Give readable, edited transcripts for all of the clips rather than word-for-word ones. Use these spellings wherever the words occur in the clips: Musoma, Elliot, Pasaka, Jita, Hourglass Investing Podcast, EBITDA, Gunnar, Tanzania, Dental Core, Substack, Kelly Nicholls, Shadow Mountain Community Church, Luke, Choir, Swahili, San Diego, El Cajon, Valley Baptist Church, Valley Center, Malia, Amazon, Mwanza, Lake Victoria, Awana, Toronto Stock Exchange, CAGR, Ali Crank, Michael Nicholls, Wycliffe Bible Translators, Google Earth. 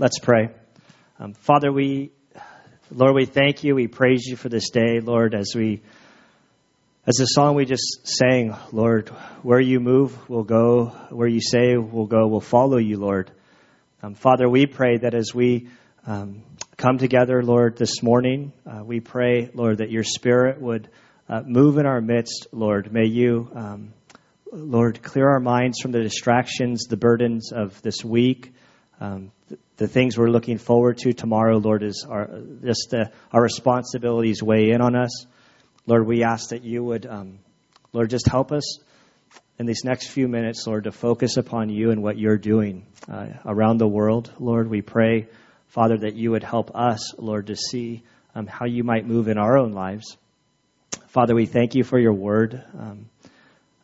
Let's pray. Father, Lord, we thank you. We praise you for this day, Lord, as the song we just sang, Lord, where you move, we'll go. Where you say, we'll go. We'll follow you, Lord. Father, we pray that as we come together, Lord, this morning, we pray, Lord, that your spirit would move in our midst, Lord. May you, Lord, clear our minds from the distractions, the burdens of this week, the things we're looking forward to tomorrow, Lord, is our responsibilities weigh in on us. Lord, we ask that you would, Lord, just help us in these next few minutes, Lord, to focus upon you and what you're doing around the world. Lord, we pray, Father, that you would help us, Lord, to see how you might move in our own lives. Father, we thank you for your word.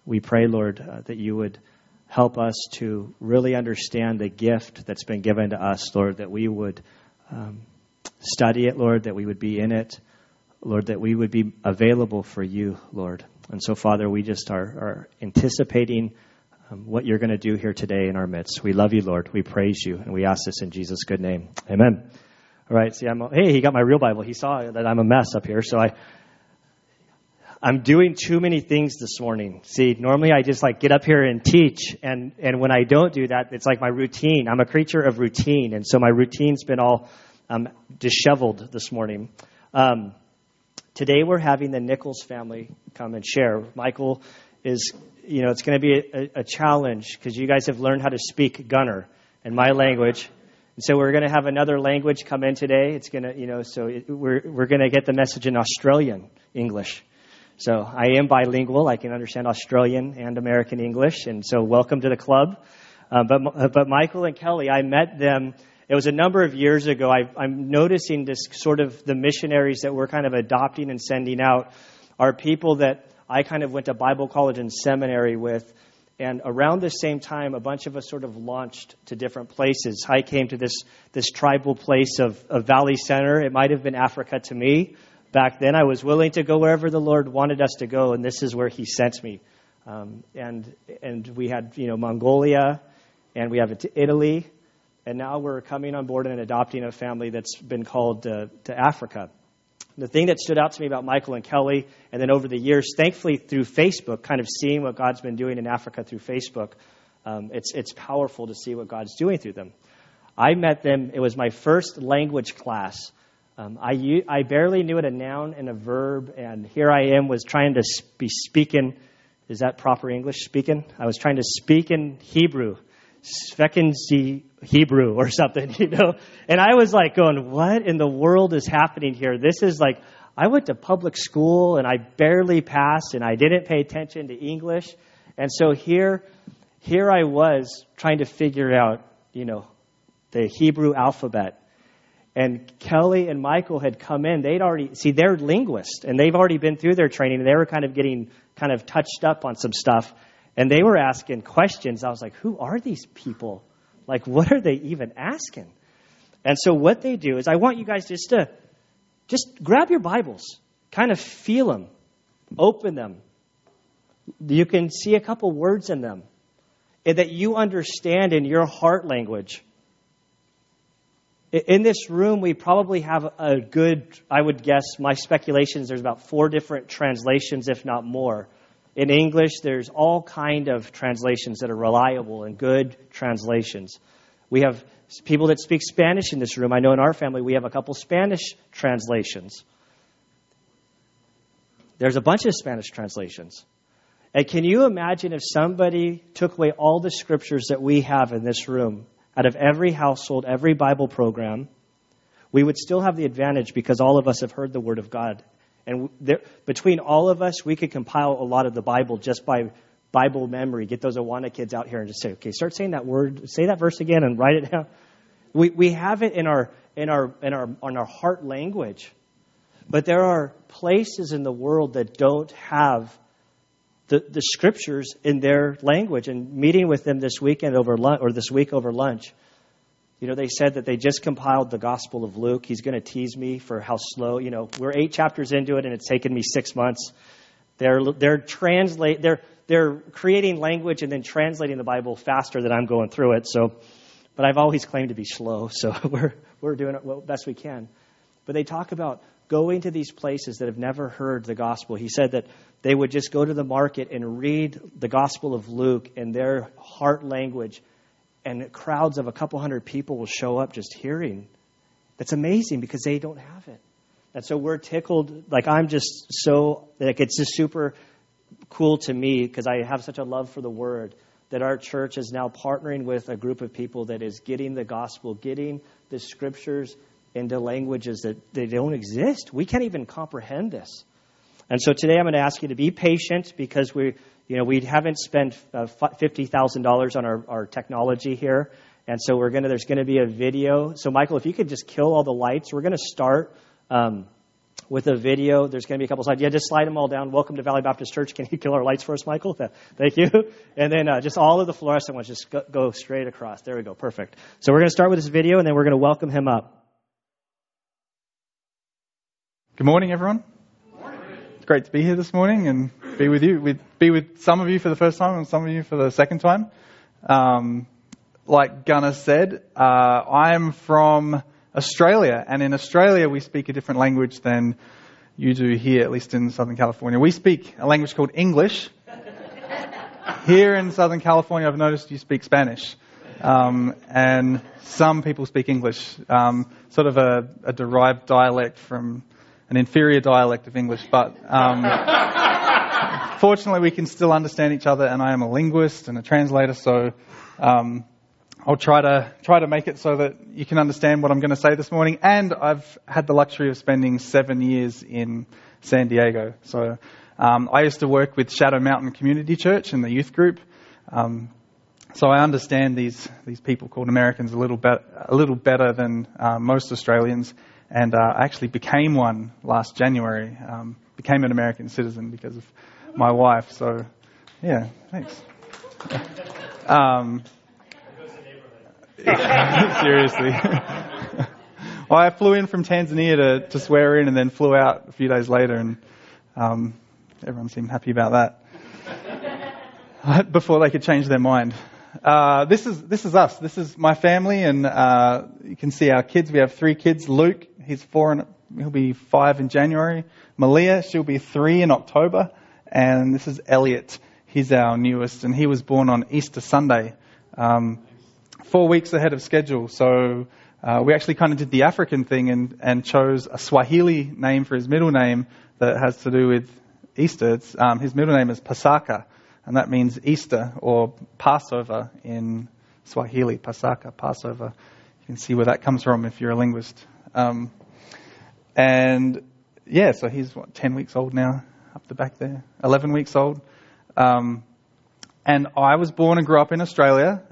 We pray, Lord, that you would help us to really understand the gift that's been given to us, Lord, that we would study it, Lord, that we would be in it, Lord, that we would be available for you, Lord. And so, Father, we just are anticipating what you're going to do here today in our midst. We love you, Lord. We praise you, and we ask this in Jesus' good name. Amen. All right. See, hey, he got my real Bible. He saw that I'm a mess up here, so I'm doing too many things this morning. See, normally I just like get up here and teach. And when I don't do that, it's like my routine. I'm a creature of routine. And so my routine's been all disheveled this morning. Today we're having the Nicholls family come and share. Michael is, you know, it's going to be a challenge because you guys have learned how to speak Gunnar in my language. And so we're going to have another language come in today. It's going to, you know, so we're going to get the message in Australian English. So I am bilingual. I can understand Australian and American English. And so welcome to the club. But Michael and Kelly, I met them. It was a number of years ago. I'm noticing this sort of the missionaries that we're kind of adopting and sending out are people that I kind of went to Bible college and seminary with. And around the same time, a bunch of us sort of launched to different places. I came to this tribal place of Valley Center. It might have been Africa to me. Back then, I was willing to go wherever the Lord wanted us to go, and this is where He sent me. And we had, you know, Mongolia, and we have Italy, and now we're coming on board and adopting a family that's been called to Africa. The thing that stood out to me about Michael and Kelly, and then over the years, thankfully through Facebook, kind of seeing what God's been doing in Africa through Facebook, it's powerful to see what God's doing through them. I met them. It was my first language class. I barely knew it, a noun and a verb, and here I am was trying to be speaking. Is that proper English, speaking? I was trying to speak in Hebrew, Svekenzi Hebrew or something, you know. And I was like going, what in the world is happening here? This is like, I went to public school, and I barely passed, and I didn't pay attention to English. And so here I was trying to figure out, you know, the Hebrew alphabet. And Kelly and Michael had come in. They'd already, see, they're linguists, and they've already been through their training, and they were kind of touched up on some stuff, and they were asking questions. I was like, who are these people? Like, what are they even asking? And so what they do is, I want you guys just to grab your Bibles, kind of feel them, open them. You can see a couple words in them that you understand in your heart language. In this room, we probably have a good, I would guess, my speculations, there's about 4 different translations, if not more. In English, there's all kind of translations that are reliable and good translations. We have people that speak Spanish in this room. I know in our family, we have a couple Spanish translations. There's a bunch of Spanish translations. And can you imagine if somebody took away all the scriptures that we have in this room? Out of every household, every Bible program, we would still have the advantage because all of us have heard the Word of God. And between all of us, we could compile a lot of the Bible just by Bible memory. Get those Awana kids out here and just say, okay, start saying that word, say that verse again and write it down. We have it in our heart language. But there are places in the world that don't have the scriptures in their language. And meeting with them this week over lunch, you know, they said that they just compiled the Gospel of Luke. He's going to tease me for how slow, you know, we're 8 chapters into it and it's taken me 6 months. They're creating language and then translating the Bible faster than I'm going through it. So But I've always claimed to be slow, so we're doing it best we can. But they talk about going to these places that have never heard the gospel. He said that they would just go to the market and read the Gospel of Luke in their heart language, and crowds of a couple hundred people will show up just hearing. That's amazing because they don't have it. And so we're tickled. Like, I'm just so, like, it's just super cool to me because I have such a love for the Word that our church is now partnering with a group of people that is getting the gospel, getting the scriptures into languages that they don't exist. We can't even comprehend this. And so today I'm going to ask you to be patient because we haven't spent $50,000 on our technology here. And so there's going to be a video. So Michael, if you could just kill all the lights, we're going to start with a video. There's going to be a couple slides. Yeah, just slide them all down. Welcome to Valley Baptist Church. Can you kill our lights for us, Michael? Thank you. And then just all of the fluorescent ones just go straight across. There we go. Perfect. So we're going to start with this video, and then we're going to welcome him up. Good morning, everyone. Good morning. It's great to be here this morning and be with you. Be with some of you for the first time and some of you for the second time. Like Gunnar said, I'm from Australia, and in Australia we speak a different language than you do here, at least in Southern California. We speak a language called English. Here in Southern California, I've noticed you speak Spanish, and some people speak English, sort of a derived dialect from an inferior dialect of English, but fortunately we can still understand each other, and I am a linguist and a translator, so I'll try to make it so that you can understand what I'm going to say this morning. And I've had the luxury of spending 7 years in San Diego. So I used to work with Shadow Mountain Community Church in the youth group. So I understand these people called Americans a little better than most Australians. And I actually became one last January. Became an American citizen because of my wife. So yeah, thanks. Seriously. Well, I flew in from Tanzania to swear in, and then flew out a few days later, and everyone seemed happy about that before they could change their mind. This is us. This is my family, and you can see our kids. We have 3 kids. Luke, he's 4 and he'll be 5 in January. Malia, she'll be 3 in October, and this is Elliot. He's our newest, and he was born on Easter Sunday. 4 weeks ahead of schedule, so we actually kind of did the African thing and chose a Swahili name for his middle name that has to do with Easter. It's, his middle name is Pasaka, and that means Easter or Passover in Swahili. Pasaka, Passover. You can see where that comes from if you're a linguist. And yeah, so he's 10 weeks old now, up the back there, 11 weeks old. And I was born and grew up in Australia.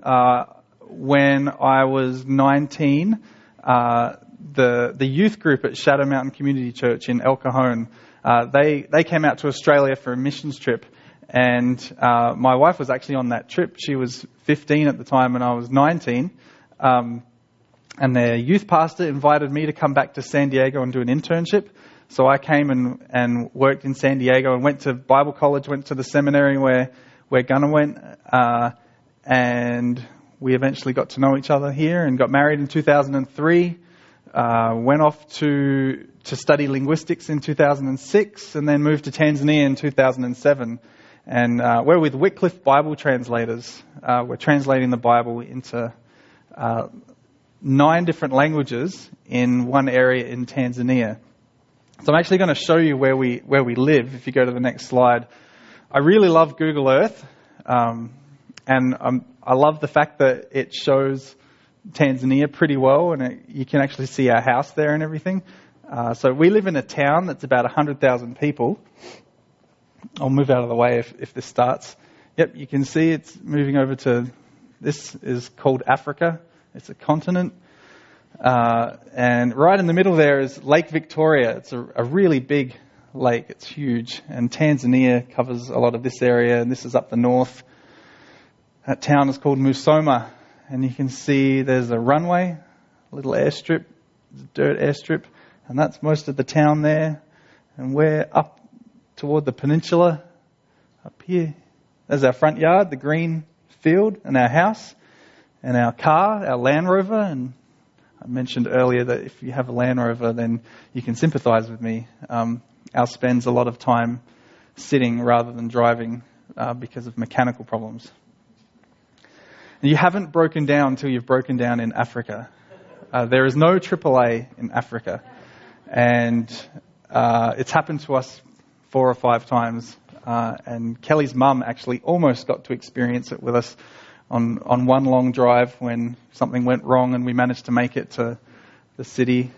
When I was 19, the youth group at Shadow Mountain Community Church in El Cajon, they came out to Australia for a missions trip, and my wife was actually on that trip. She was 15 at the time, and I was 19. And their youth pastor invited me to come back to San Diego and do an internship. So I came and worked in San Diego and went to Bible college, went to the seminary where Gunnar went, and we eventually got to know each other here and got married in 2003, went off to study linguistics in 2006, and then moved to Tanzania in 2007. And we're with Wycliffe Bible Translators. We're translating the Bible into 9 different languages in one area in Tanzania. So I'm actually going to show you where we live if you go to the next slide. I really love Google Earth, and I love the fact that it shows Tanzania pretty well, and you can actually see our house there and everything. So we live in a town that's about 100,000 people. I'll move out of the way if this starts. Yep, you can see it's moving over to, this is called Africa. It's a continent. And right in the middle there is Lake Victoria. It's a really big lake. It's huge. And Tanzania covers a lot of this area, and this is up the north. That town is called Musoma, and you can see there's a runway, a little airstrip, a dirt airstrip, and that's most of the town there. And we're up toward the peninsula, up here. There's our front yard, the green field, and our house. and our car, our Land Rover. And I mentioned earlier that if you have a Land Rover, then you can sympathize with me. Al spends a lot of time sitting rather than driving because of mechanical problems. And you haven't broken down until you've broken down in Africa. There is no AAA in Africa. And it's happened to us 4 or 5 times. And Kelly's mum actually almost got to experience it with us on one long drive when something went wrong and we managed to make it to the city.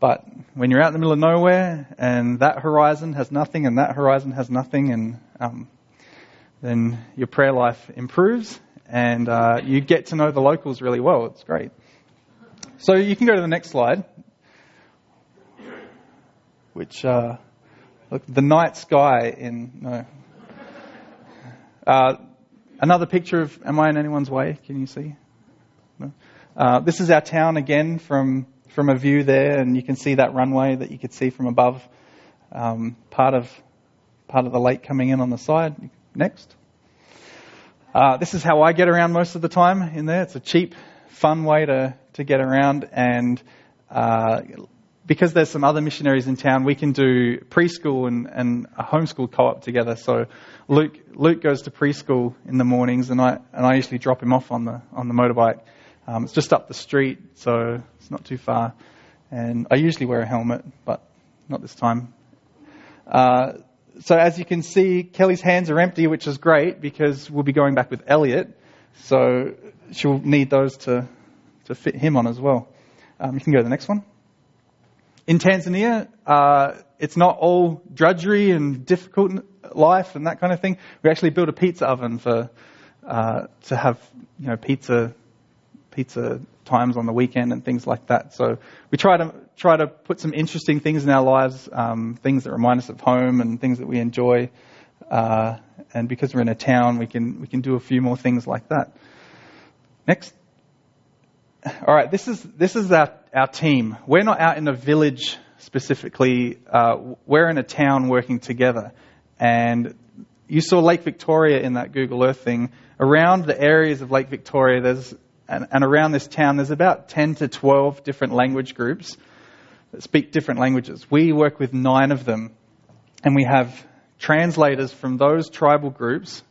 But when you're out in the middle of nowhere and that horizon has nothing and that horizon has nothing, and then your prayer life improves and you get to know the locals really well. It's great. So you can go to the next slide, which... Look, the night sky in... No. Another picture of... Am I in anyone's way? Can you see? No. This is our town again from a view there, and you can see that runway that you could see from above. Part of the lake coming in on the side. Next. This is how I get around most of the time in there. It's a cheap, fun way to get around, and... because there's some other missionaries in town, we can do preschool and a homeschool co-op together. So Luke goes to preschool in the mornings, and I usually drop him off on the motorbike. It's just up the street, so it's not too far. And I usually wear a helmet, but not this time. So as you can see, Kelly's hands are empty, which is great because we'll be going back with Elliot. So she'll need those to fit him on as well. You can go to the next one. In Tanzania, it's not all drudgery and difficult life and that kind of thing. We actually built a pizza oven to have, pizza times on the weekend and things like that. So we try to put some interesting things in our lives, things that remind us of home and things that we enjoy. And because we're in a town, we can do a few more things like that. Next. All right, this is our team. We're not out in a village specifically. We're in a town working together. And you saw Lake Victoria in that Google Earth thing. Around the areas of Lake Victoria, and around this town, there's about 10 to 12 different language groups that speak different languages. We work with 9 of them, and we have translators from those tribal groups.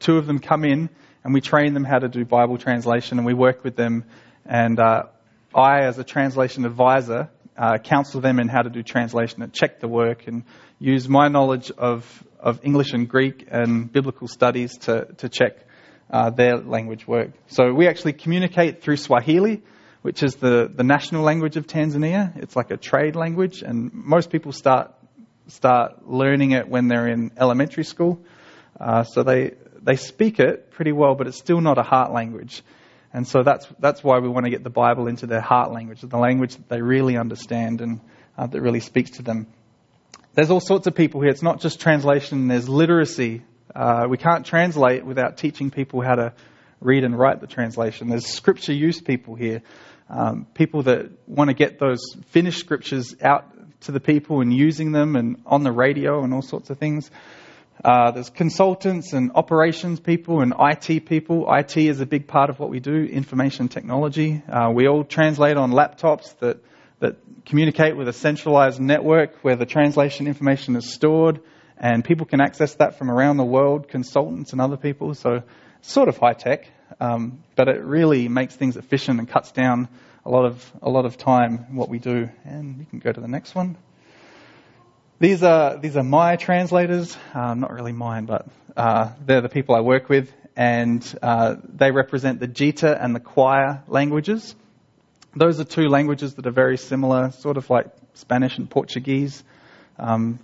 2 of them come in, and we train them how to do Bible translation, and we work with them. And I, as a translation advisor, counsel them in how to do translation and check the work and use my knowledge of English and Greek and biblical studies to check their language work. So we actually communicate through Swahili, which is the national language of Tanzania. It's like a trade language, and most people start learning it when they're in elementary school. So they speak it pretty well, but it's still not a heart language. And so that's why we want to get the Bible into their heart language, the language that they really understand and that really speaks to them. There's all sorts of people here. It's not just translation. There's literacy. We can't translate without teaching people how to read and write the translation. There's scripture use people here, people that want to get those finished scriptures out to the people and using them and on the radio and all sorts of things. There's consultants and operations people and IT people. IT is a big part of what we do, information technology. We all translate on laptops that communicate with a centralized network where the translation information is stored, and people can access that from around the world, consultants and other people. So it's sort of high tech, but it really makes things efficient and cuts down a lot of time in what we do. And you can go to the next one. These are my translators, not really mine, but they're the people I work with, and they represent the Jita and the Choir languages. Those are 2 languages that are very similar, sort of like Spanish and Portuguese.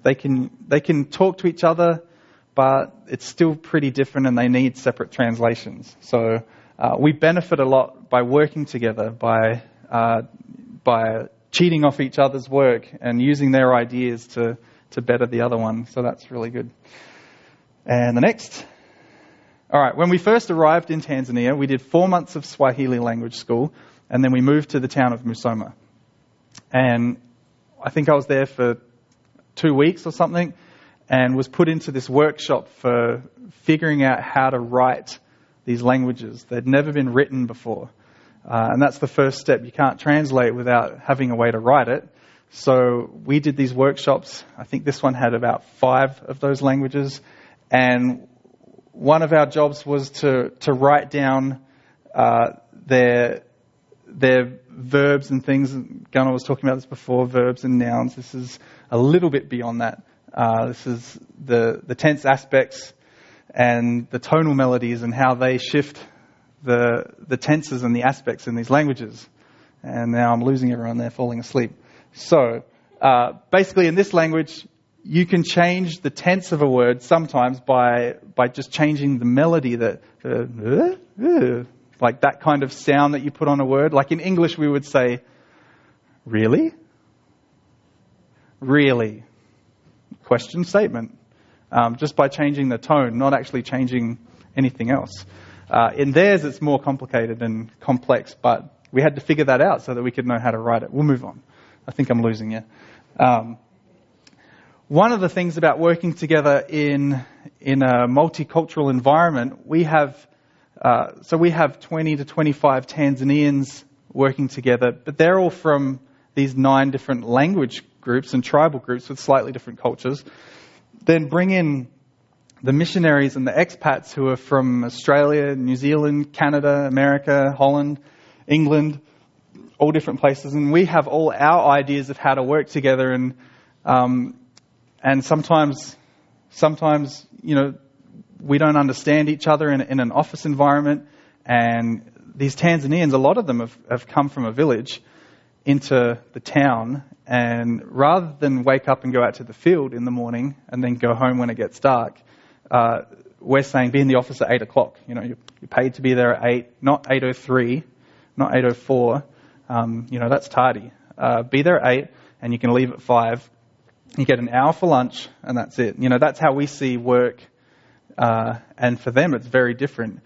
They can talk to each other, but it's still pretty different, and they need separate translations. So we benefit a lot by working together, by cheating off each other's work and using their ideas to better the other one. So that's really good. And the next. All right, when we first arrived in Tanzania, we did 4 months of Swahili language school, and then we moved to the town of Musoma. And I think I was there for 2 weeks or something and was put into this workshop for figuring out how to write these languages. They'd never been written before. And that's the first step. You can't translate without having a way to write it. So we did these workshops. I think this one had about 5 of those languages. And one of our jobs was to write down their verbs and things. Gunnar was talking about this before, verbs and nouns. This is a little bit beyond that. This is the tense aspects and the tonal melodies and how they shift the tenses and the aspects in these languages. And now I'm losing everyone there, falling asleep. So basically in this language, you can change the tense of a word sometimes by just changing the melody, that like that kind of sound that you put on a word. Like in English, we would say, really? Really? Question statement. Just by changing the tone, not actually changing anything else. In theirs, it's more complicated and complex, but we had to figure that out so that we could know how to write it. We'll move on. I think I'm losing you. One of the things about working together in a multicultural environment, we have 20 to 25 Tanzanians working together, but they're all from these 9 different language groups and tribal groups with slightly different cultures. Then bring in the missionaries and the expats who are from Australia, New Zealand, Canada, America, Holland, England, all different places. And we have all our ideas of how to work together. And sometimes, you know, we don't understand each other in an office environment. And these Tanzanians, a lot of them have come from a village into the town, and rather than wake up and go out to the field in the morning and then go home when it gets dark, we're saying be in the office at 8 o'clock. You know, you're paid to be there at 8, not 8:03, not 8:04. You know, that's tardy. Be there at 8 and you can leave at 5. You get an hour for lunch and that's it. You know, that's how we see work. And for them, it's very different.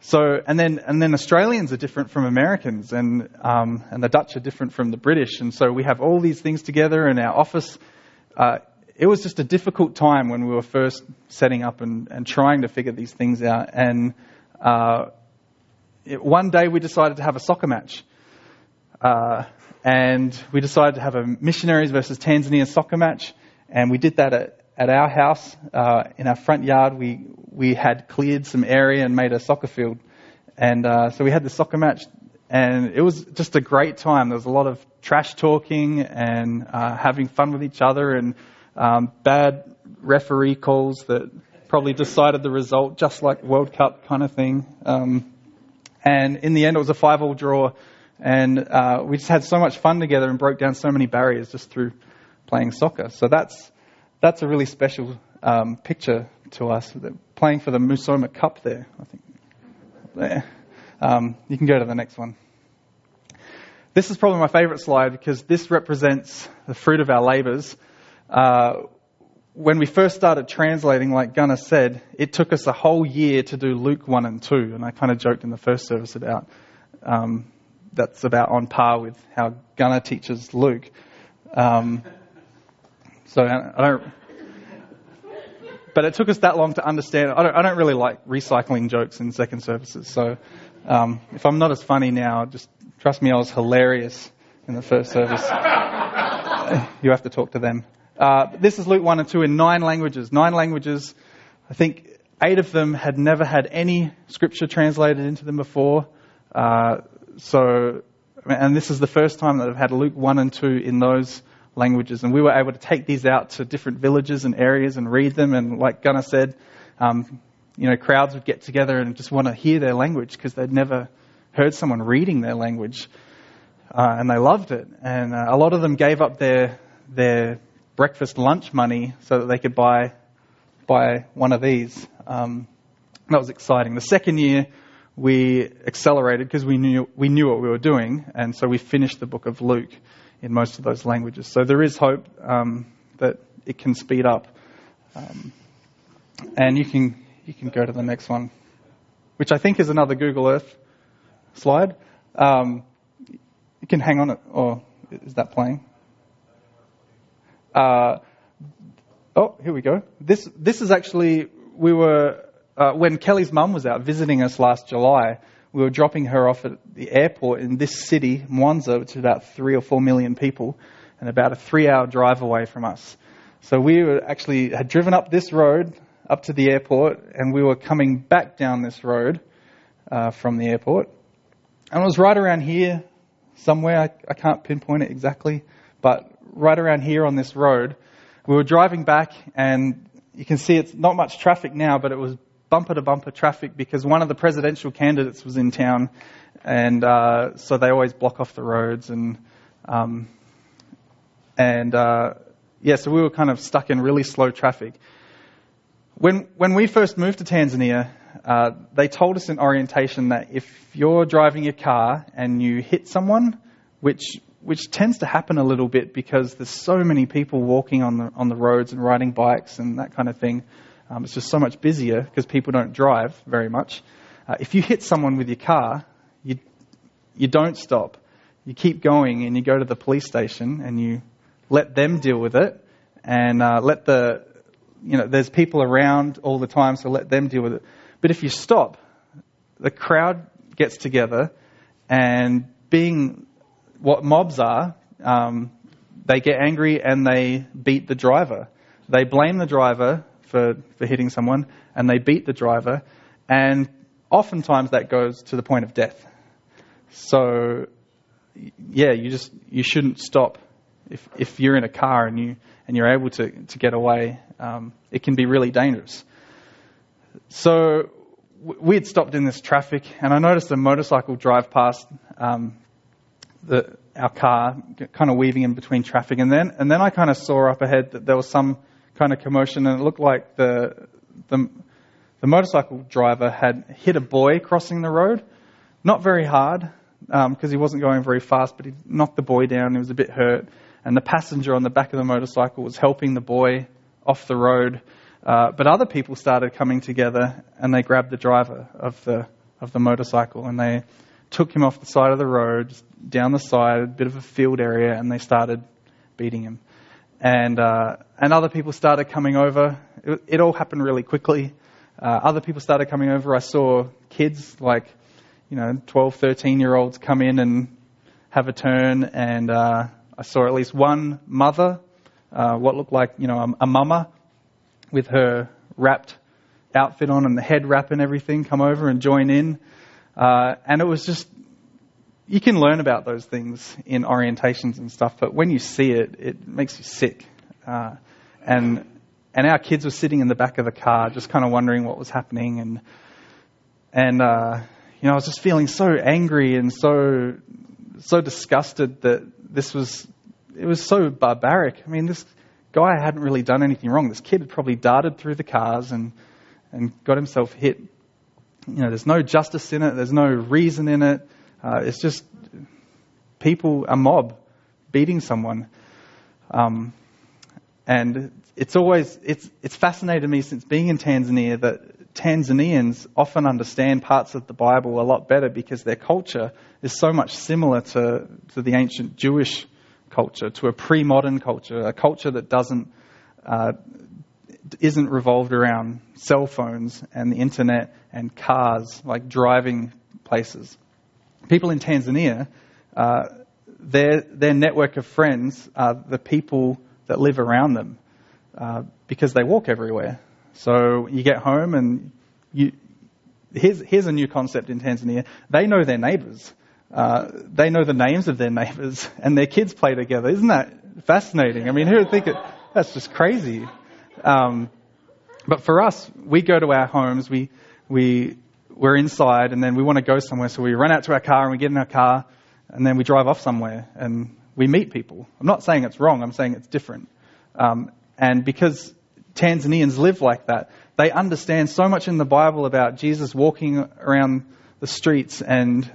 So, and then Australians are different from Americans, and the Dutch are different from the British. And so we have all these things together in our office. It was just a difficult time when we were first setting up and trying to figure these things out. And one day we decided to have a soccer match. And we decided to have a missionaries versus Tanzania soccer match. And we did that at our house, in our front yard. We had cleared some area and made a soccer field. And so we had the soccer match, and it was just a great time. There was a lot of trash talking and having fun with each other, and bad referee calls that probably decided the result, just like World Cup kind of thing. And in the end, it was a 5-all draw. And we just had so much fun together and broke down so many barriers just through playing soccer. So that's a really special picture to us. Playing for the Musoma Cup there, I think. There. You can go to the next one. This is probably my favourite slide because this represents the fruit of our labours. When we first started translating, like Gunnar said, it took us a whole year to do Luke 1 and 2. And I kind of joked in the first service about that's about on par with how Gunnar teaches Luke. So I don't... But it took us that long to understand. I don't really like recycling jokes in second services. So if I'm not as funny now, just trust me, I was hilarious in the first service. You have to talk to them. This is Luke 1 and 2 in 9 languages. 9 languages. I think 8 of them had never had any scripture translated into them before. And this is the first time that I've had Luke 1 and 2 in those languages, and we were able to take these out to different villages and areas and read them. And like Gunnar said, you know, crowds would get together and just want to hear their language because they'd never heard someone reading their language, and they loved it. And a lot of them gave up their breakfast lunch money so that they could buy one of these. That was exciting. The second year we accelerated because we knew what we were doing, and so we finished the book of Luke in most of those languages. So there is hope that it can speed up. And you can go to the next one, which I think is another Google Earth slide. You can hang on it, or is that playing? Here we go. This is actually, we were When Kelly's mum was out visiting us last July, we were dropping her off at the airport in this city, Mwanza, which is about 3 or 4 million people, and about a 3-hour drive away from us. So we were actually had driven up this road up to the airport, and we were coming back down this road from the airport. And it was right around here somewhere. I can't pinpoint it exactly, but right around here on this road, we were driving back, and you can see it's not much traffic now, but it was bumper-to-bumper traffic because one of the presidential candidates was in town, and so they always block off the roads. And so we were kind of stuck in really slow traffic. When we first moved to Tanzania, they told us in orientation that if you're driving your car and you hit someone, which tends to happen a little bit because there's so many people walking on the roads and riding bikes and that kind of thing. It's just so much busier because people don't drive very much. If you hit someone with your car, you don't stop. You keep going and you go to the police station and you let them deal with it, and there's people around all the time, so let them deal with it. But if you stop, the crowd gets together, and being what mobs are, they get angry and they beat the driver. They blame the driver for hitting someone, and they beat the driver, and oftentimes that goes to the point of death. So, yeah, you shouldn't stop. If you're in a car and you're able to get away, it can be really dangerous. So we had stopped in this traffic, and I noticed a motorcycle drive past our car, kind of weaving in between traffic. And then I kind of saw up ahead that there was some kind of commotion, and it looked like the motorcycle driver had hit a boy crossing the road, not very hard because he wasn't going very fast, but he knocked the boy down. He was a bit hurt, and the passenger on the back of the motorcycle was helping the boy off the road. But other people started coming together, and they grabbed the driver of the motorcycle, and they took him off the side of the road, just down the side, a bit of a field area, and they started beating him. And other people started coming over. It all happened really quickly. Other people started coming over. I saw kids, 12, 13-year-olds come in and have a turn, and I saw at least one mother, what looked like, a mama, with her wrapped outfit on and the head wrap and everything, come over and join in. And it was just, you can learn about those things in orientations and stuff, but when you see it, it makes you sick. And our kids were sitting in the back of the car, just kind of wondering what was happening, and I was just feeling so angry and so disgusted that it was so barbaric. I mean, this guy hadn't really done anything wrong. This kid had probably darted through the cars and got himself hit. There's no justice in it. There's no reason in it. It's just people, a mob, beating someone. And it's always it's fascinated me since being in Tanzania that Tanzanians often understand parts of the Bible a lot better because their culture is so much similar to the ancient Jewish culture, to a pre-modern culture, a culture that isn't revolved around cell phones and the internet and cars, like driving places. People in Tanzania, their network of friends are the people that live around them because they walk everywhere. So you get home and here's a new concept in Tanzania. They know their neighbours. They know the names of their neighbours, and their kids play together. Isn't that fascinating? I mean, who would think that's just crazy? But for us, we go to our homes, we're inside, and then we want to go somewhere, so we run out to our car and we get in our car, and then we drive off somewhere and we meet people. I'm not saying it's wrong. I'm saying it's different. And because Tanzanians live like that, they understand so much in the Bible about Jesus walking around the streets, and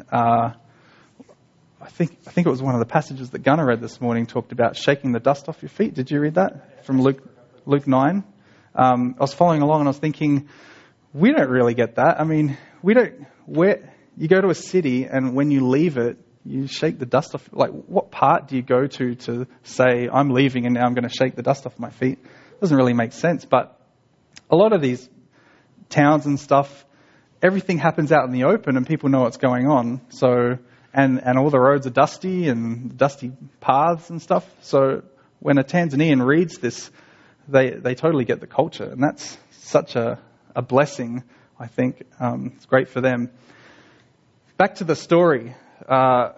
I think it was one of the passages that Gunnar read this morning talked about shaking the dust off your feet. Did you read that from Luke 9? I was following along and I was thinking, we don't really get that. I mean, you go to a city and when you leave it, you shake the dust off. Like, what part do you go to say I'm leaving and now I'm going to shake the dust off my feet? Doesn't really make sense. But a lot of these towns and stuff, everything happens out in the open and people know what's going on. So, and all the roads are dusty and dusty paths and stuff. So when a Tanzanian reads this, they totally get the culture. And that's such a blessing, I think. It's great for them. Back to the story. The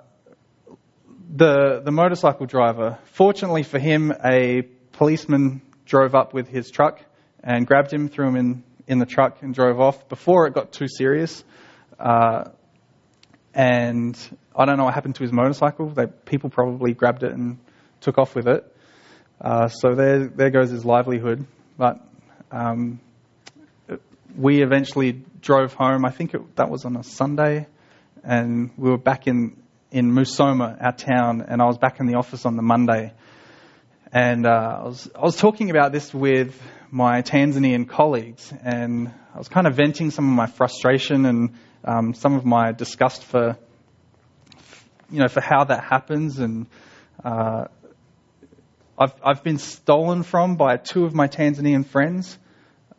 motorcycle driver, fortunately for him, a policeman drove up with his truck and grabbed him, threw him in the truck and drove off before it got too serious. And I don't know what happened to his motorcycle. People probably grabbed it and took off with it. So there goes his livelihood. But we eventually drove home. I think that was on a Sunday. And we were back in Musoma, our town, and I was back in the office on the Monday. And I was talking about this with my Tanzanian colleagues, and I was kind of venting some of my frustration and some of my disgust for how that happens. And I've been stolen from by two of my Tanzanian friends,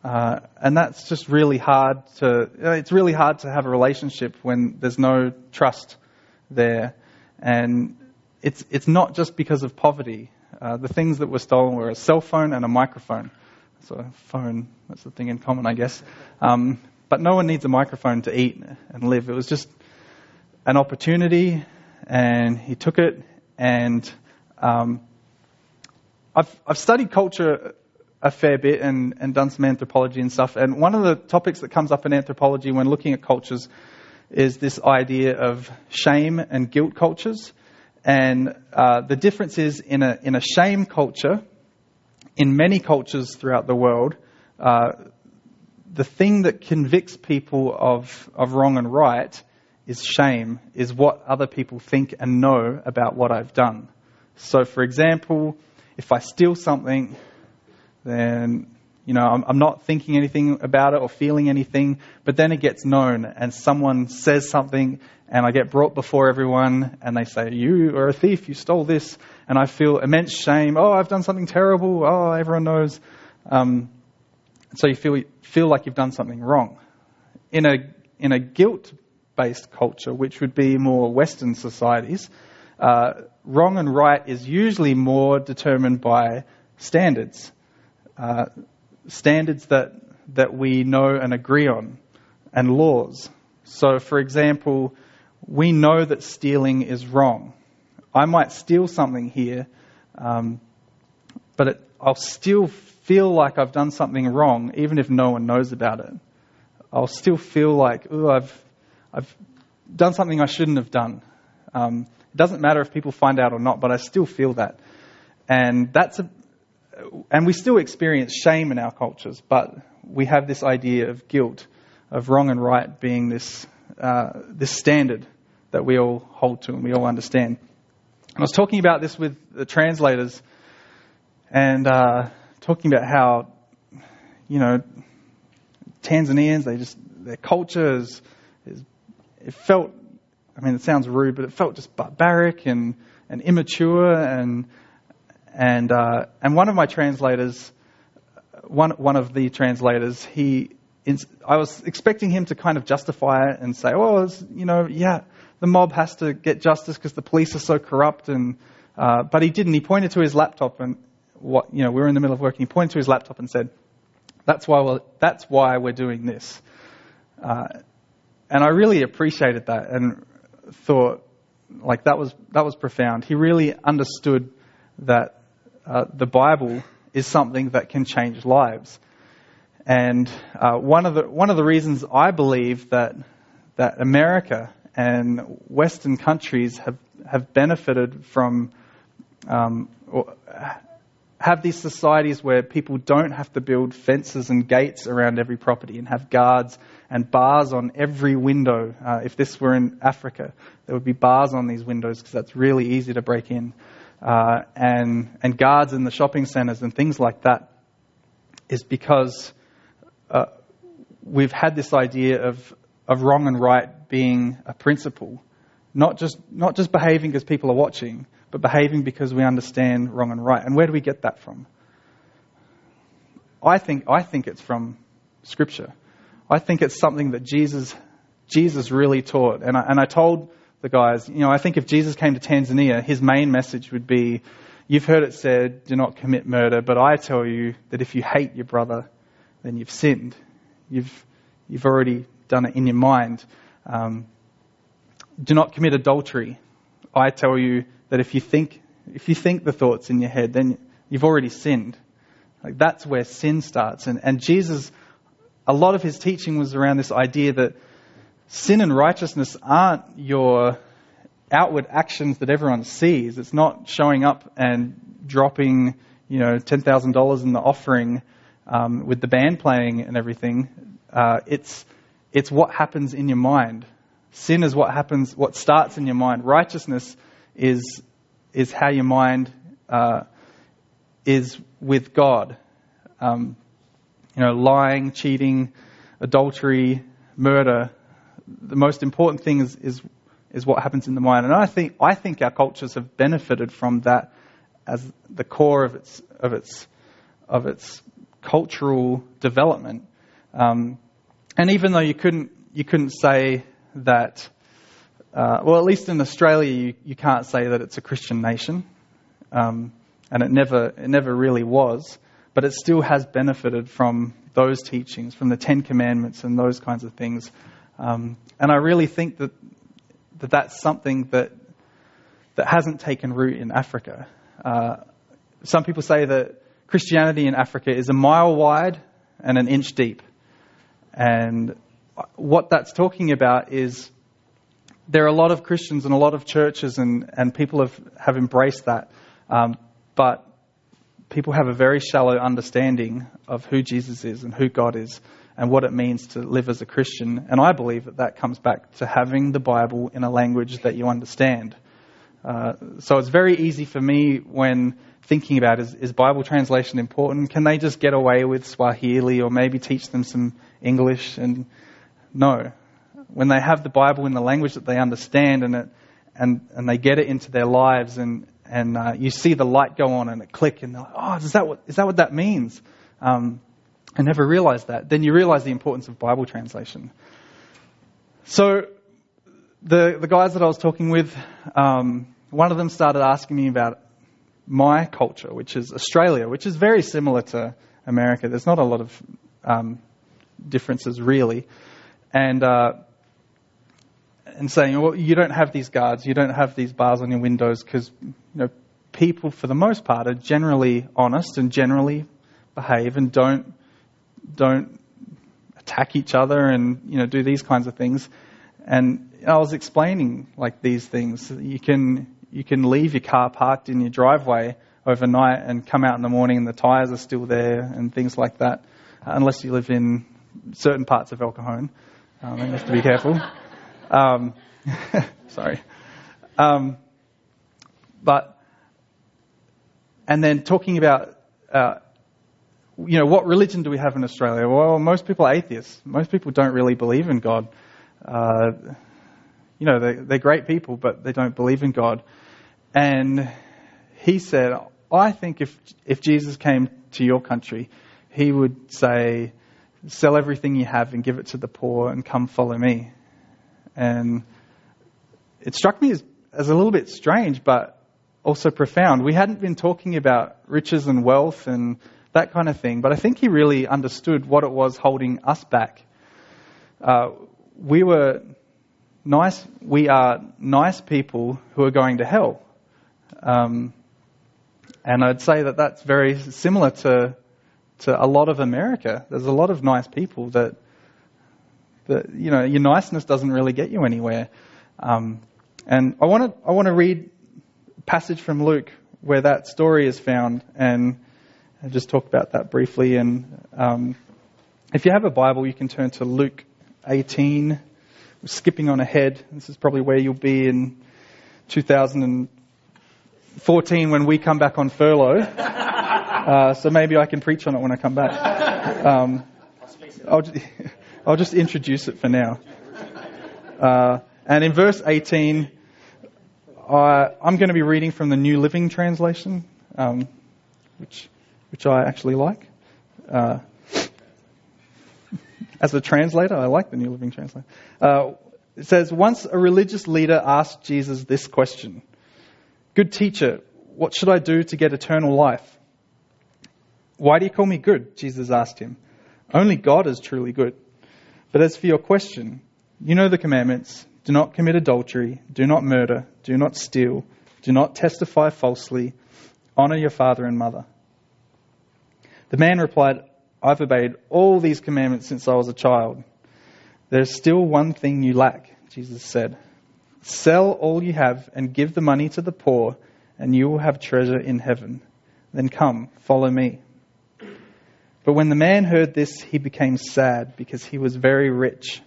and that's just really hard to. It's really hard to have a relationship when there's no trust there, and it's not just because of poverty. The things that were stolen were a cell phone and a microphone. So a phone, that's the thing in common, I guess. But no one needs a microphone to eat and live. It was just an opportunity, and he took it. And I've studied culture a fair bit and done some anthropology and stuff. And one of the topics that comes up in anthropology when looking at cultures is this idea of shame and guilt cultures. And the difference is in a shame culture, in many cultures throughout the world, the thing that convicts people of wrong and right is shame, is what other people think and know about what I've done. So, for example, if I steal something, then I'm not thinking anything about it or feeling anything, but then it gets known and someone says something. And I get brought before everyone and they say, you are a thief, you stole this. And I feel immense shame. Oh, I've done something terrible. Oh, everyone knows. So you feel like you've done something wrong. In a guilt-based culture, which would be more Western societies, wrong and right is usually more determined by standards. Standards that we know and agree on, and laws. So, for example, we know that stealing is wrong. I might steal something here, but I'll still feel like I've done something wrong, even if no one knows about it. I'll still feel like, oh, I've done something I shouldn't have done. It doesn't matter if people find out or not, but I still feel that. And and we still experience shame in our cultures, but we have this idea of guilt, of wrong and right being this standard that we all hold to and we all understand. And I was talking about this with the translators and talking about how, Tanzanians, their culture is it felt, I mean, it sounds rude, but it felt just barbaric and immature. And one of my translators, one of the translators, I was expecting him to kind of justify it and say, oh, the mob has to get justice because the police are so corrupt. But he didn't. He pointed to his laptop and we were in the middle of work. He pointed to his laptop and said, that's why we're doing this. And I really appreciated that and thought like that was profound. He really understood that the Bible is something that can change lives. And one of the reasons I believe that America and Western countries have benefited from or have these societies where people don't have to build fences and gates around every property and have guards and bars on every window. If this were in Africa, there would be bars on these windows because that's really easy to break in, and guards in the shopping centres and things like that, is because we've had this idea of wrong and right being a principle, not just behaving because people are watching, but behaving because we understand wrong and right. And where do we get that from? I think it's from Scripture. I think it's something that Jesus really taught. And I told the guys, you know, I think if Jesus came to Tanzania, his main message would be, you've heard it said, do not commit murder, but I tell you that if you hate your brother, then you've sinned. You've already done it in your mind. Do not commit adultery. I tell you that if you think the thoughts in your head, then you've already sinned. Like, that's where sin starts. And Jesus, a lot of his teaching was around this idea that sin and righteousness aren't your outward actions that everyone sees. It's not showing up and dropping, you know, $10,000 in the offering with the band playing and everything. It's what happens in your mind. Sin is what starts in your mind. Righteousness is how your mind is with God. You know, lying, cheating, adultery, murder. The most important thing is what happens in the mind. And I think our cultures have benefited from that as the core of its cultural development. And even though you couldn't say that, well, at least in Australia, you can't say that it's a Christian nation, and it never really was, but it still has benefited from those teachings, from the Ten Commandments and those kinds of things. And I really think that that's something that hasn't taken root in Africa. Some people say that Christianity in Africa is a mile wide and an inch deep. And what that's talking about is there are a lot of Christians and a lot of churches and people have embraced that. But people have a very shallow understanding of who Jesus is and who God is and what it means to live as a Christian. And I believe that comes back to having the Bible in a language that you understand. So it's very easy for me when thinking about, is Bible translation important? Can they just get away with Swahili or maybe teach them some English? And no. When they have the Bible in the language that they understand and they get it into their lives and you see the light go on and it click and they're like, oh, is that what that means? I never realized that. Then you realize the importance of Bible translation. So the guys that I was talking with, one of them started asking me about my culture, which is Australia, which is very similar to America. There's not a lot of differences really. And saying, well, you don't have these guards, you don't have these bars on your windows because, you know, people for the most part are generally honest and generally behave and don't attack each other and, you know, do these kinds of things. And I was explaining like these things. You can leave your car parked in your driveway overnight and come out in the morning and the tires are still there and things like that, unless you live in certain parts of El Cajon. You have to be careful. Sorry. But, and then talking about, you know, what religion do we have in Australia? Well, most people are atheists. Most people don't really believe in God. You know, they're great people, but they don't believe in God. And he said, I think if Jesus came to your country, he would say, sell everything you have and give it to the poor and come follow me. And it struck me as a little bit strange, but also profound. We hadn't been talking about riches and wealth and that kind of thing, but I think he really understood what it was holding us back. We are nice people who are going to hell. And I'd say that that's very similar to a lot of America. There's a lot of nice people that you know, your niceness doesn't really get you anywhere. And I want to read a passage from Luke where that story is found, and I'll just talk about that briefly. And if you have a Bible, you can turn to Luke 18. We're skipping on ahead. This is probably where you'll be in 2014 when we come back on furlough. So maybe I can preach on it when I come back. I'll just introduce it for now. And in verse 18, I'm going to be reading from the New Living Translation, which I actually like. As a translator, I like the New Living Translation. It says, once a religious leader asked Jesus this question, "Good teacher, what should I do to get eternal life?" "Why do you call me good?" Jesus asked him. "Only God is truly good. But as for your question, you know the commandments. Do not commit adultery. Do not murder. Do not steal. Do not testify falsely. Honor your father and mother." The man replied, "I've obeyed all these commandments since I was a child." "There's still one thing you lack," Jesus said. "Sell all you have and give the money to the poor, and you will have treasure in heaven. Then come, follow me." But when the man heard this, he became sad because he was very rich.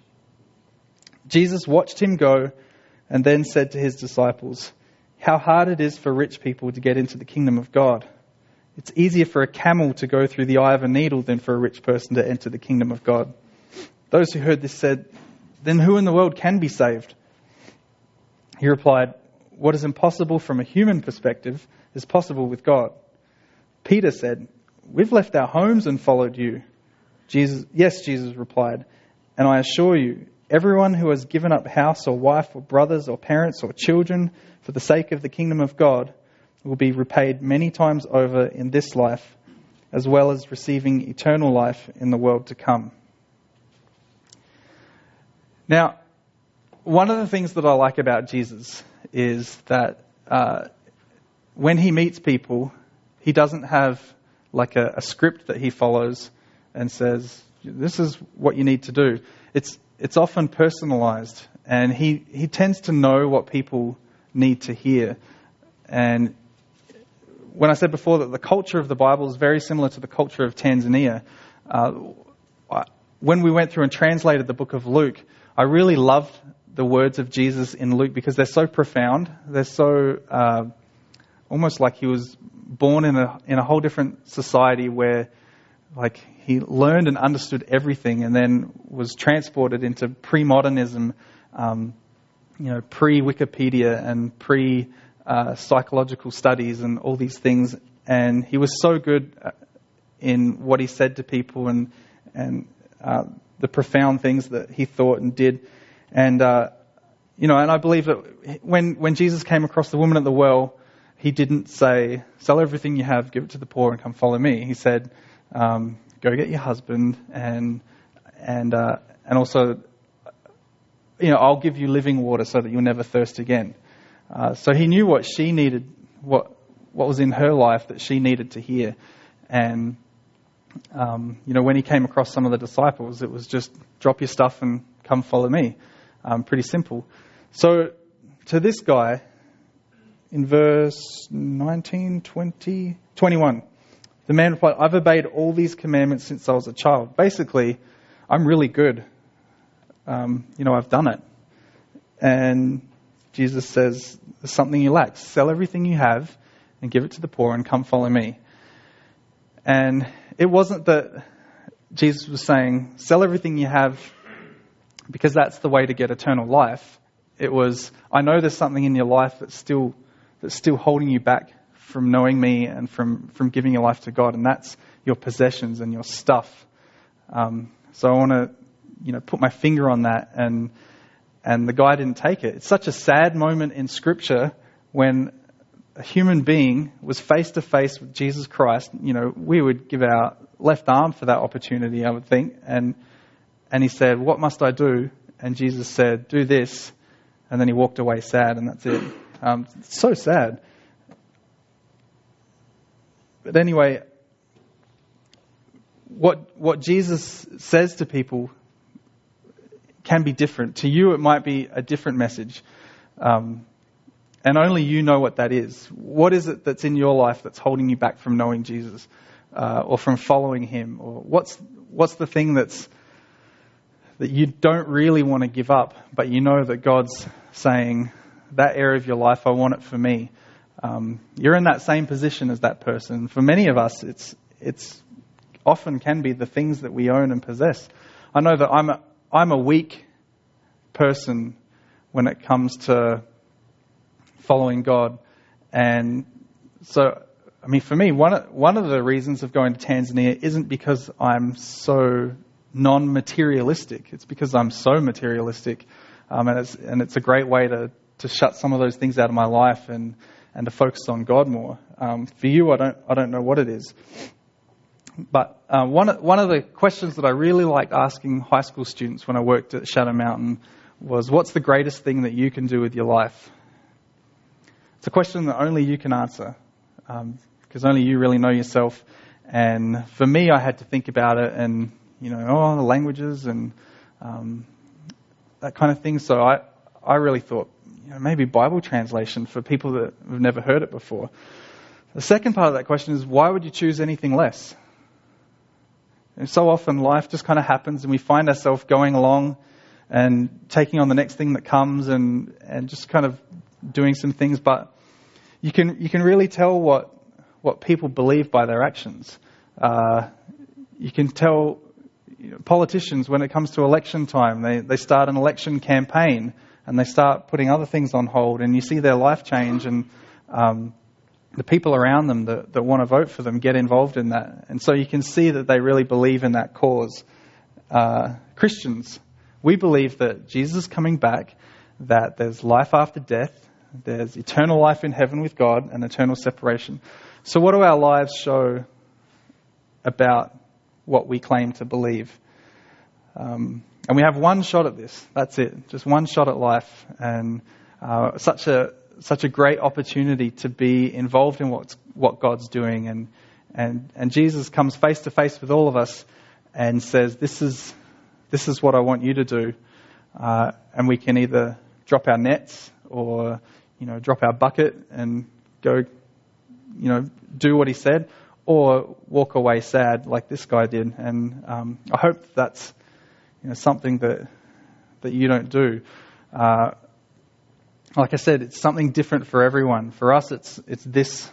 Jesus watched him go and then said to his disciples, "How hard it is for rich people to get into the kingdom of God. It's easier for a camel to go through the eye of a needle than for a rich person to enter the kingdom of God." Those who heard this said, "Then who in the world can be saved?" He replied, "What is impossible from a human perspective is possible with God." Peter said, "We've left our homes and followed you." Jesus replied, "And I assure you, everyone who has given up house or wife or brothers or parents or children for the sake of the kingdom of God will be repaid many times over in this life, as well as receiving eternal life in the world to come." Now, one of the things that I like about Jesus is that when he meets people, he doesn't have like a script that he follows and says, "This is what you need to do." It's often personalized, and he tends to know what people need to hear. And when I said before that the culture of the Bible is very similar to the culture of Tanzania, when we went through and translated the book of Luke, I really loved the words of Jesus in Luke because they're so profound. They're so almost like he was born in a whole different society where like he learned and understood everything and then was transported into pre-modernism, pre-Wikipedia and psychological studies and all these things. And he was so good in what he said to people and the profound things that he thought and did. And I believe that when Jesus came across the woman at the well, he didn't say, "Sell everything you have, give it to the poor and come follow me." He said, "Go get your husband and also, I'll give you living water so that you'll never thirst again." So he knew what she needed, what was in her life that she needed to hear. And, when he came across some of the disciples, it was just drop your stuff and come follow me. Pretty simple. So to this guy, in verse 19, 20, 21, the man replied, "I've obeyed all these commandments since I was a child." Basically, I'm really good. I've done it. And Jesus says, "There's something you lack. Sell everything you have and give it to the poor and come follow me." And it wasn't that Jesus was saying, "Sell everything you have because that's the way to get eternal life." It was, "I know there's something in your life that's still holding you back from knowing me and from giving your life to God, and that's your possessions and your stuff. So I want to, put my finger on that." And the guy didn't take it. It's such a sad moment in Scripture when a human being was face to face with Jesus Christ. We would give our left arm for that opportunity, I would think. And he said, "What must I do?" And Jesus said, "Do this." And then he walked away sad, and that's it. It's so sad. But anyway, what Jesus says to people can be different. To you, it might be a different message. And only you know what that is. What is it that's in your life that's holding you back from knowing Jesus or from following him? Or what's the thing that you don't really want to give up, but you know that God's saying, "That area of your life, I want it for me." You're in that same position as that person. For many of us, it's often can be the things that we own and possess. I know that I'm a weak person when it comes to following God. And so, for me, one of the reasons of going to Tanzania isn't because I'm so non-materialistic. It's because I'm so materialistic, and it's a great way to shut some of those things out of my life and to focus on God more. For you, I don't know what it is. But one of the questions that I really liked asking high school students when I worked at Shadow Mountain was, what's the greatest thing that you can do with your life? It's a question that only you can answer, because only you really know yourself. And for me, I had to think about it and, the languages and that kind of thing. So I really thought, maybe Bible translation for people that have never heard it before. The second part of that question is, why would you choose anything less? And so often life just kind of happens and we find ourselves going along and taking on the next thing that comes and just kind of doing some things. But you can really tell what people believe by their actions. You can tell politicians when it comes to election time, they start an election campaign and they start putting other things on hold, and you see their life change, and the people around them that want to vote for them get involved in that. And so you can see that they really believe in that cause. Christians, we believe that Jesus is coming back, that there's life after death, there's eternal life in heaven with God and eternal separation. So what do our lives show about what we claim to believe? And we have one shot at this. That's it. Just one shot at life. And such a great opportunity to be involved in what God's doing. And Jesus comes face to face with all of us and says, this is what I want you to do. And we can either drop our nets or, drop our bucket and go, do what he said, or walk away sad like this guy did. And I hope that's something that you don't do. Like I said, it's something different for everyone. For us, it's this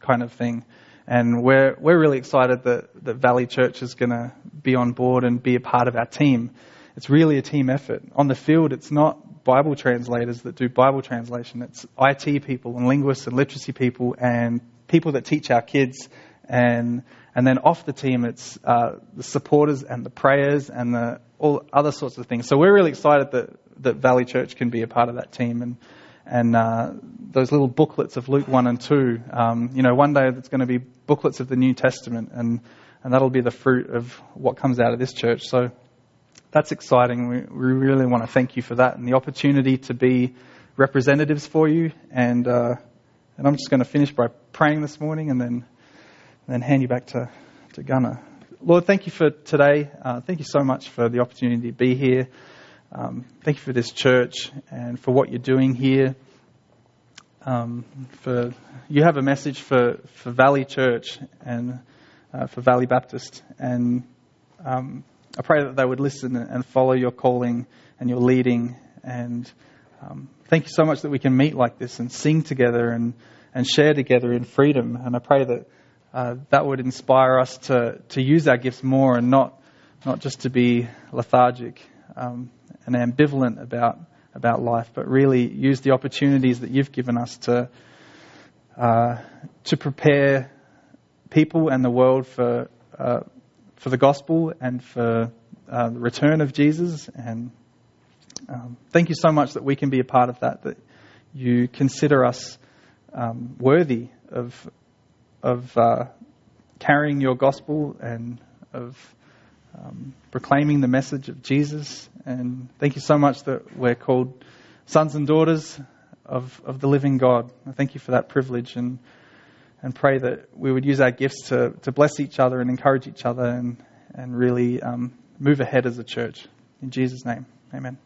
kind of thing, and we're really excited that Valley Church is going to be on board and be a part of our team. It's really a team effort. On the field, it's not Bible translators that do Bible translation. It's IT people and linguists and literacy people and people that teach our kids. And then off the team, it's the supporters and the prayers and all other sorts of things. So we're really excited that Valley Church can be a part of that team. And those little booklets of Luke 1 and 2, one day it's going to be booklets of the New Testament, and that'll be the fruit of what comes out of this church. So that's exciting. We really want to thank you for that and the opportunity to be representatives for you. And I'm just going to finish by praying this morning and then hand you back to Gunnar. Lord, thank you for today. Thank you so much for the opportunity to be here. Thank you for this church and for what you're doing here. You have a message for Valley Church and for Valley Baptist. And I pray that they would listen and follow your calling and your leading. And thank you so much that we can meet like this and sing together and share together in freedom. And I pray that that would inspire us to use our gifts more and not just to be lethargic and ambivalent about life, but really use the opportunities that you've given us to prepare people and the world for the gospel and for the return of Jesus. And thank you so much that we can be a part of that you consider us worthy of carrying your gospel and of proclaiming the message of Jesus. And thank you so much that we're called sons and daughters of the living God. I thank you for that privilege and pray that we would use our gifts to bless each other and encourage each other and really move ahead as a church. In Jesus' name, amen.